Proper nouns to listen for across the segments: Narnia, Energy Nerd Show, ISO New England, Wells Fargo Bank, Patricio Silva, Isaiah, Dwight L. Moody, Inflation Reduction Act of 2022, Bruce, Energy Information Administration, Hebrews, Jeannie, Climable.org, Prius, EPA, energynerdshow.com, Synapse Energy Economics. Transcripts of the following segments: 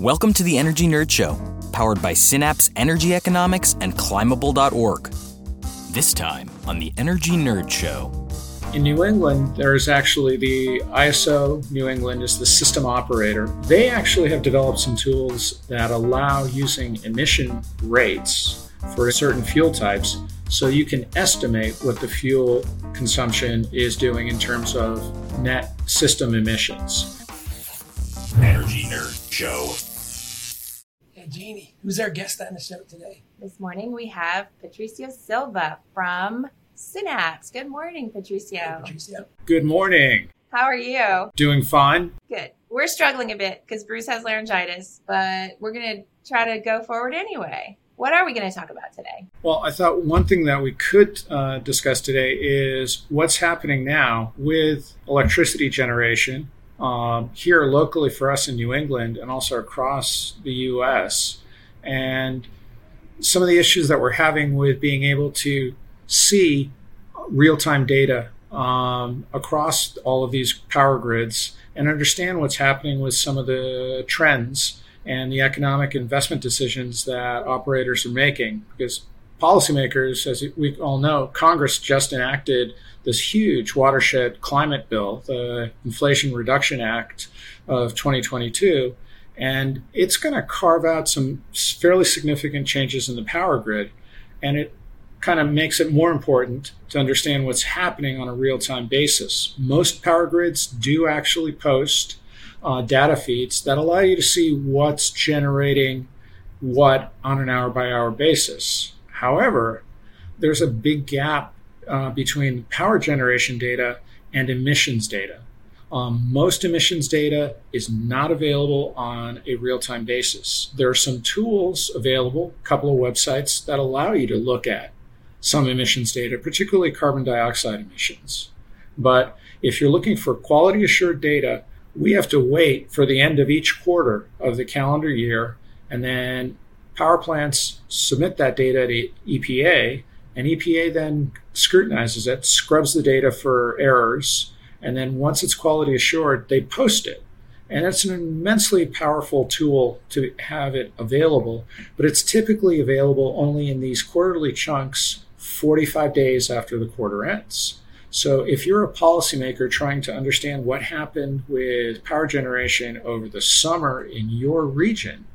Welcome to the Energy Nerd Show, powered by Synapse Energy Economics and Climable.org. This time on the Energy Nerd Show. In New England, there's actually the ISO New England is the system operator. They actually have developed some tools that allow using emission rates for certain fuel types, so you can estimate what the fuel consumption is doing in terms of net system emissions. Energy Nerd Show. Hey, Jeannie, who's our guest on the show today? This morning we have Patricio Silva from Synapse. Good morning, Patricio. Hey, Patricio. Good morning. How are you? Doing fine. Good. We're struggling a bit because Bruce has laryngitis, but we're going to try to go forward anyway. What are we going to talk about today? Well, I thought one thing that we could discuss today is what's happening now with electricity generation here locally for us in New England and also across the U.S. and some of the issues that we're having with being able to see real-time data across all of these power grids and understand what's happening with some of the trends and the economic investment decisions that operators are making. Because policymakers, as we all know, Congress just enacted this huge watershed climate bill, the Inflation Reduction Act of 2022, and it's going to carve out some fairly significant changes in the power grid. And it kind of makes it more important to understand what's happening on a real-time basis. Most power grids do actually post data feeds that allow you to see what's generating what on an hour-by-hour basis. However, there's a big gap between power generation data and emissions data. Most emissions data is not available on a real-time basis. There are some tools available, a couple of websites that allow you to look at some emissions data, particularly carbon dioxide emissions. But if you're looking for quality assured data, we have to wait for the end of each quarter of the calendar year, and then power plants submit that data to EPA, and EPA then scrutinizes it, scrubs the data for errors, and then once it's quality assured, they post it. And it's an immensely powerful tool to have it available, but it's typically available only in these quarterly chunks 45 days after the quarter ends. So if you're a policymaker trying to understand what happened with power generation over the summer in your region,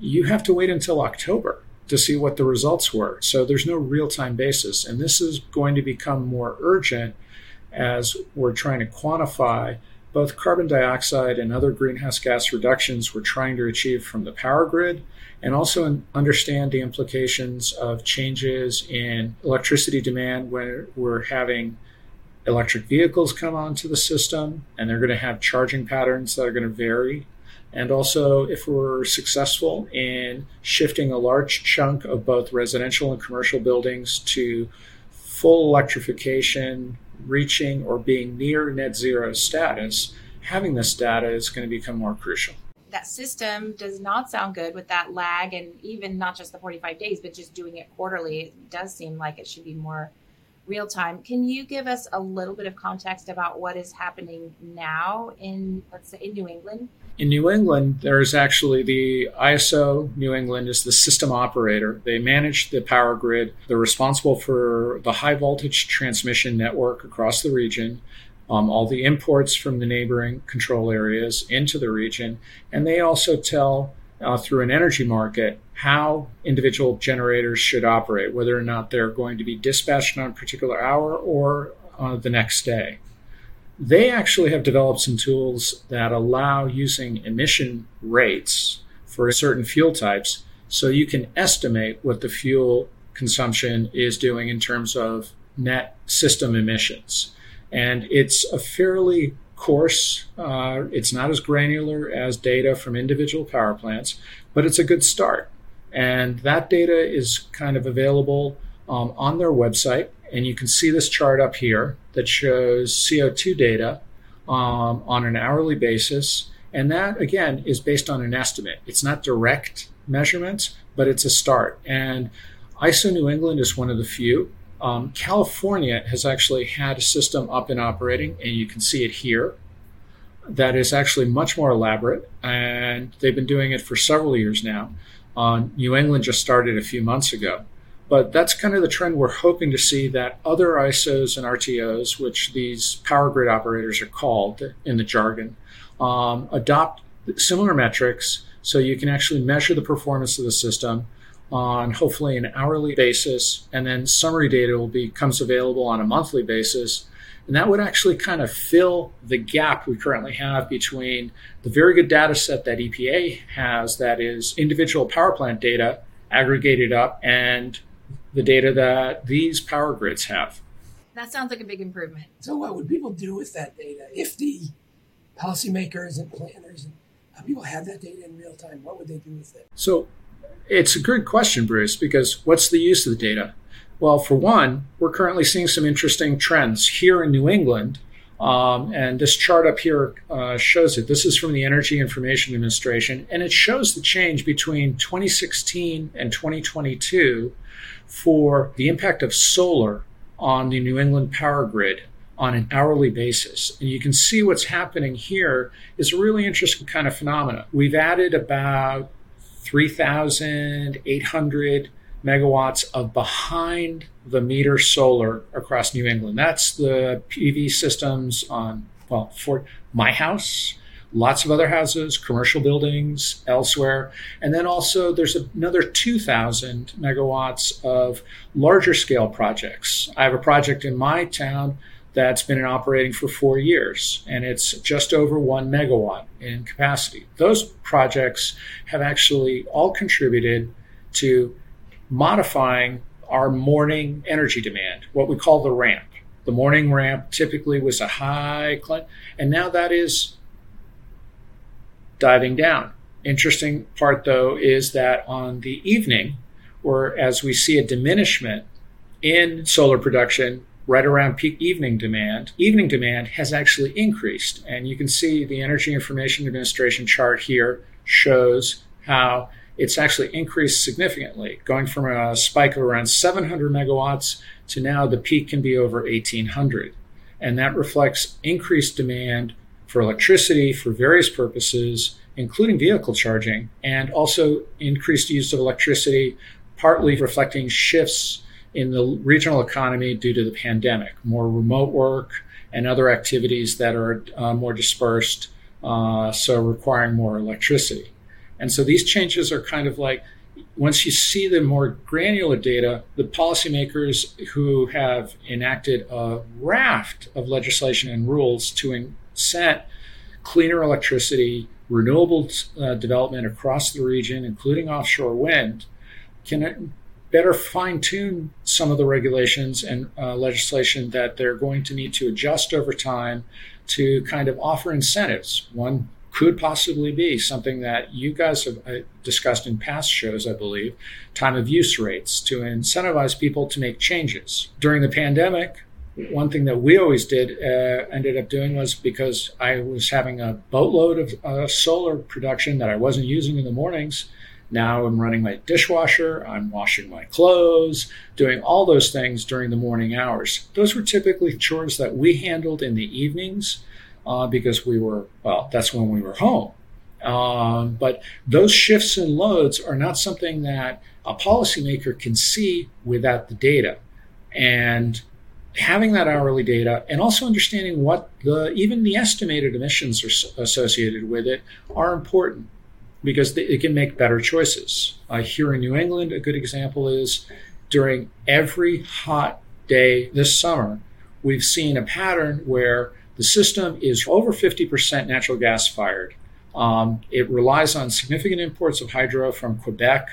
you have to wait until October to see what the results were. So there's no real-time basis. And this is going to become more urgent as we're trying to quantify both carbon dioxide and other greenhouse gas reductions we're trying to achieve from the power grid, and also understand the implications of changes in electricity demand when we're having electric vehicles come onto the system, and they're going to have charging patterns that are going to vary. And also, if we're successful in shifting a large chunk of both residential and commercial buildings to full electrification, reaching or being near net zero status, having this data is going to become more crucial. That system does not sound good with that lag, and even not just the 45 days, but just doing it quarterly. It does seem like it should be more real time. Can you give us a little bit of context about what is happening now in, let's say, in New England? In New England, there's actually the ISO New England is the system operator. They manage the power grid. They're responsible for the high voltage transmission network across the region, all the imports from the neighboring control areas into the region. And they also tell through an energy market how individual generators should operate, whether or not they're going to be dispatched on a particular hour or the next day. They actually have developed some tools that allow using emission rates for certain fuel types, so you can estimate what the fuel consumption is doing in terms of net system emissions. And it's a fairly coarse, it's not as granular as data from individual power plants, but it's a good start. And that data is kind of available on their website. And you can see this chart up here that shows CO2 data on an hourly basis. And that, again, is based on an estimate. It's not direct measurements, but it's a start. And ISO New England is one of the few. California has actually had a system up and operating, and you can see it here. that is actually much more elaborate, and they've been doing it for several years now. New England just started a few months ago. But that's kind of the trend we're hoping to see, that other ISOs and RTOs, which these power grid operators are called in the jargon, adopt similar metrics so you can actually measure the performance of the system on hopefully an hourly basis, and then summary data becomes available on a monthly basis. And that would actually kind of fill the gap we currently have between the very good data set that EPA has, that is individual power plant data aggregated up, and the data that these power grids have. That sounds like a big improvement. So what would people do with that data? If the policymakers and planners and people had that data in real time, what would they do with it? So it's a good question, Bruce, because what's the use of the data? Well, for one, we're currently seeing some interesting trends here in New England, and this chart up here shows it. This is from the Energy Information Administration, and it shows the change between 2016 and 2022 for the impact of solar on the New England power grid on an hourly basis. And you can see what's happening here is a really interesting kind of phenomena. We've added about 3,800 megawatts of behind the meter solar across New England. That's the PV systems on, well, for my house, lots of other houses, commercial buildings, elsewhere. And then also there's another 2,000 megawatts of larger scale projects. I have a project in my town that's been operating for 4 years, and it's just over 1 megawatt in capacity. Those projects have actually all contributed to modifying our morning energy demand, what we call the ramp. The morning ramp typically was a high climb, and now that is diving down. Interesting part, though, is that on the evening, or as we see a diminishment in solar production right around peak evening demand has actually increased. And you can see the Energy Information Administration chart here shows how it's actually increased significantly, going from a spike of around 700 megawatts to now the peak can be over 1,800. And that reflects increased demand for electricity for various purposes, including vehicle charging, and also increased use of electricity, partly reflecting shifts in the regional economy due to the pandemic, more remote work and other activities that are more dispersed, so requiring more electricity. And so these changes are kind of like, once you see the more granular data, the policymakers who have enacted a raft of legislation and rules to incent cleaner electricity, renewable development across the region, including offshore wind, can better fine-tune some of the regulations and legislation that they're going to need to adjust over time to kind of offer incentives. One could possibly be something that you guys have discussed in past shows, I believe, time of use rates to incentivize people to make changes. During the pandemic, one thing that we always did, ended up doing, was because I was having a boatload of solar production that I wasn't using in the mornings. Now I'm running my dishwasher, I'm washing my clothes, doing all those things during the morning hours. Those were typically chores that we handled in the evenings, because we were, well, that's when we were home. But those shifts in loads are not something that a policymaker can see without the data. And having that hourly data, and also understanding what even the estimated emissions are associated with it, are important, because it can make better choices. Here in New England, a good example is during every hot day this summer, we've seen a pattern where the system is over 50% natural gas fired. It relies on significant imports of hydro from Quebec,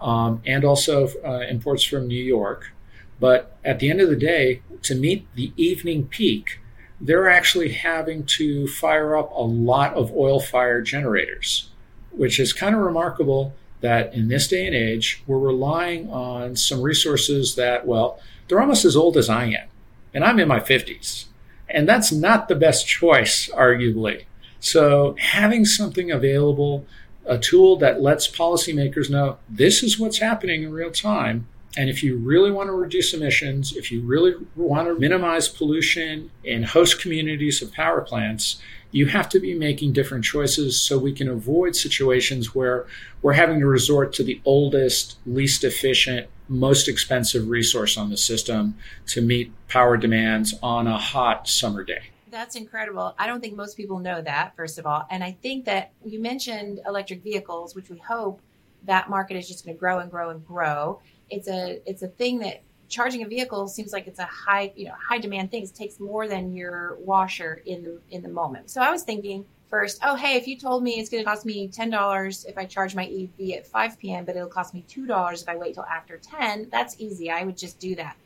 and also imports from New York. But at the end of the day, to meet the evening peak, they're actually having to fire up a lot of oil-fired generators, which is kind of remarkable that in this day and age, we're relying on some resources that, well, they're almost as old as I am, and I'm in my 50s. And that's not the best choice, arguably. So having something available, a tool that lets policymakers know this is what's happening in real time. And if you really want to reduce emissions, if you really want to minimize pollution in host communities of power plants, you have to be making different choices so we can avoid situations where we're having to resort to the oldest, least efficient, most expensive resource on the system to meet power demands on a hot summer day. That's incredible. I don't think most people know that, first of all. And I think that you mentioned electric vehicles, which we hope that market is just going to grow and grow and grow. It's a thing that charging a vehicle seems like it's a high demand thing. It takes more than your washer in the moment. So I was thinking first, oh, hey, if you told me it's going to cost me $10 if I charge my EV at 5 p.m., but it'll cost me $2 if I wait till after 10, that's easy. I would just do that.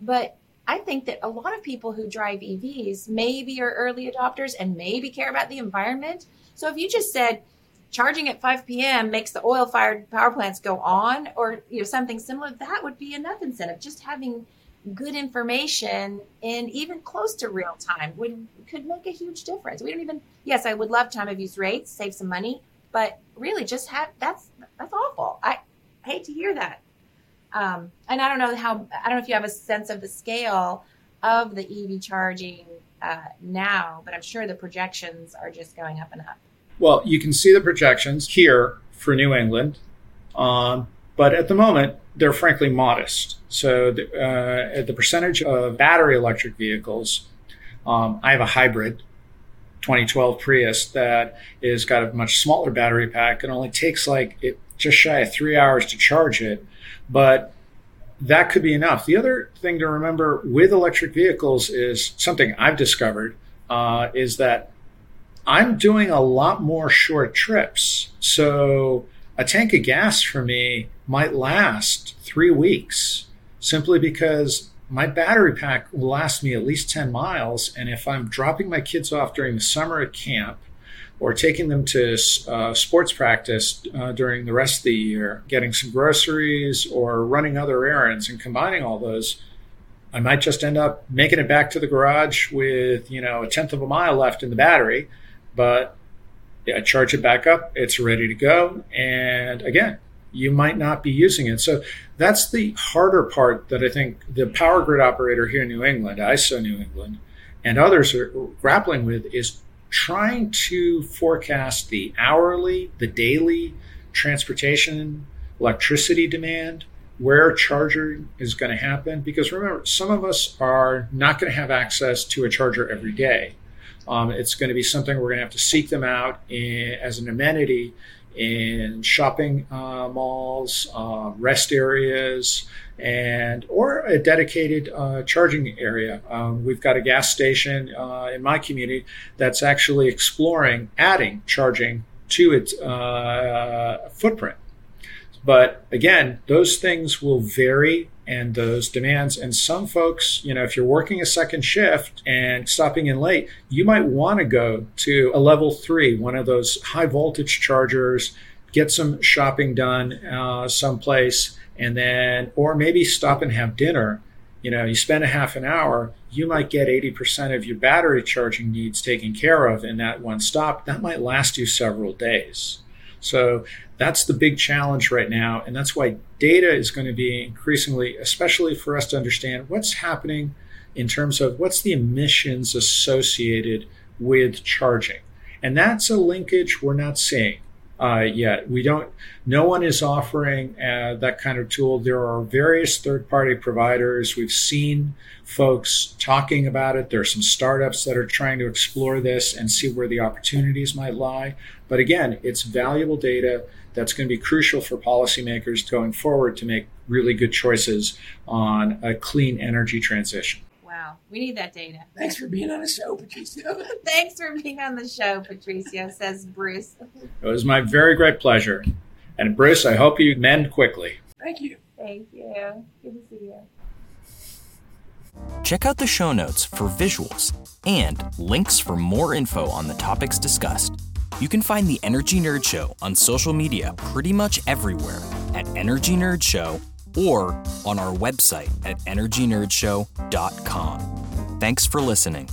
But I think that a lot of people who drive EVs maybe are early adopters and maybe care about the environment. So if you just said charging at 5 p.m. makes the oil-fired power plants go on, or something similar, that would be enough incentive. Just having good information and even close to real time could make a huge difference. Yes, I would love time of use rates, save some money, but really just that's awful. I hate to hear that. And I don't know if you have a sense of the scale of the EV charging now, but I'm sure the projections are just going up and up. Well, you can see the projections here for New England, but at the moment, they're frankly modest. So the percentage of battery electric vehicles, I have a hybrid 2012 Prius that has got a much smaller battery pack. It only takes just shy of 3 hours to charge it, but that could be enough. The other thing to remember with electric vehicles is something I've discovered is that I'm doing a lot more short trips. So a tank of gas for me might last 3 weeks simply because my battery pack will last me at least 10 miles. And if I'm dropping my kids off during the summer at camp or taking them to sports practice during the rest of the year, getting some groceries or running other errands and combining all those, I might just end up making it back to the garage with, a 1/10 of a mile left in the battery. But I charge it back up, it's ready to go. And again, you might not be using it. So that's the harder part that I think the power grid operator here in New England, ISO New England, and others are grappling with is trying to forecast the hourly, the daily transportation, electricity demand, where charging is going to happen. Because remember, some of us are not going to have access to a charger every day. It's going to be something we're going to have to seek them out as an amenity in shopping malls, rest areas, or a dedicated charging area. We've got a gas station in my community that's actually exploring adding charging to its footprint. But again, those things will vary and those demands. And some folks, if you're working a second shift and stopping in late, you might want to go to a level 3, one of those high voltage chargers, get some shopping done someplace, and then, or maybe stop and have dinner. You spend a half an hour, you might get 80% of your battery charging needs taken care of in that one stop. That might last you several days. So that's the big challenge right now. And that's why data is going to be increasingly, especially for us to understand what's happening in terms of what's the emissions associated with charging. And that's a linkage we're not seeing yet. No one is offering that kind of tool. There are various third-party providers. We've seen folks talking about it. There are some startups that are trying to explore this and see where the opportunities might lie. But again, it's valuable data that's going to be crucial for policymakers going forward to make really good choices on a clean energy transition. Wow, we need that data. Thanks for being on the show, Patricio. Thanks for being on the show, Patricio, says Bruce. It was my very great pleasure. And Bruce, I hope you mend quickly. Thank you. Thank you. Good to see you. Check out the show notes for visuals and links for more info on the topics discussed. You can find The Energy Nerd Show on social media pretty much everywhere at Energy Nerd Show or on our website at energynerdshow.com. Thanks for listening.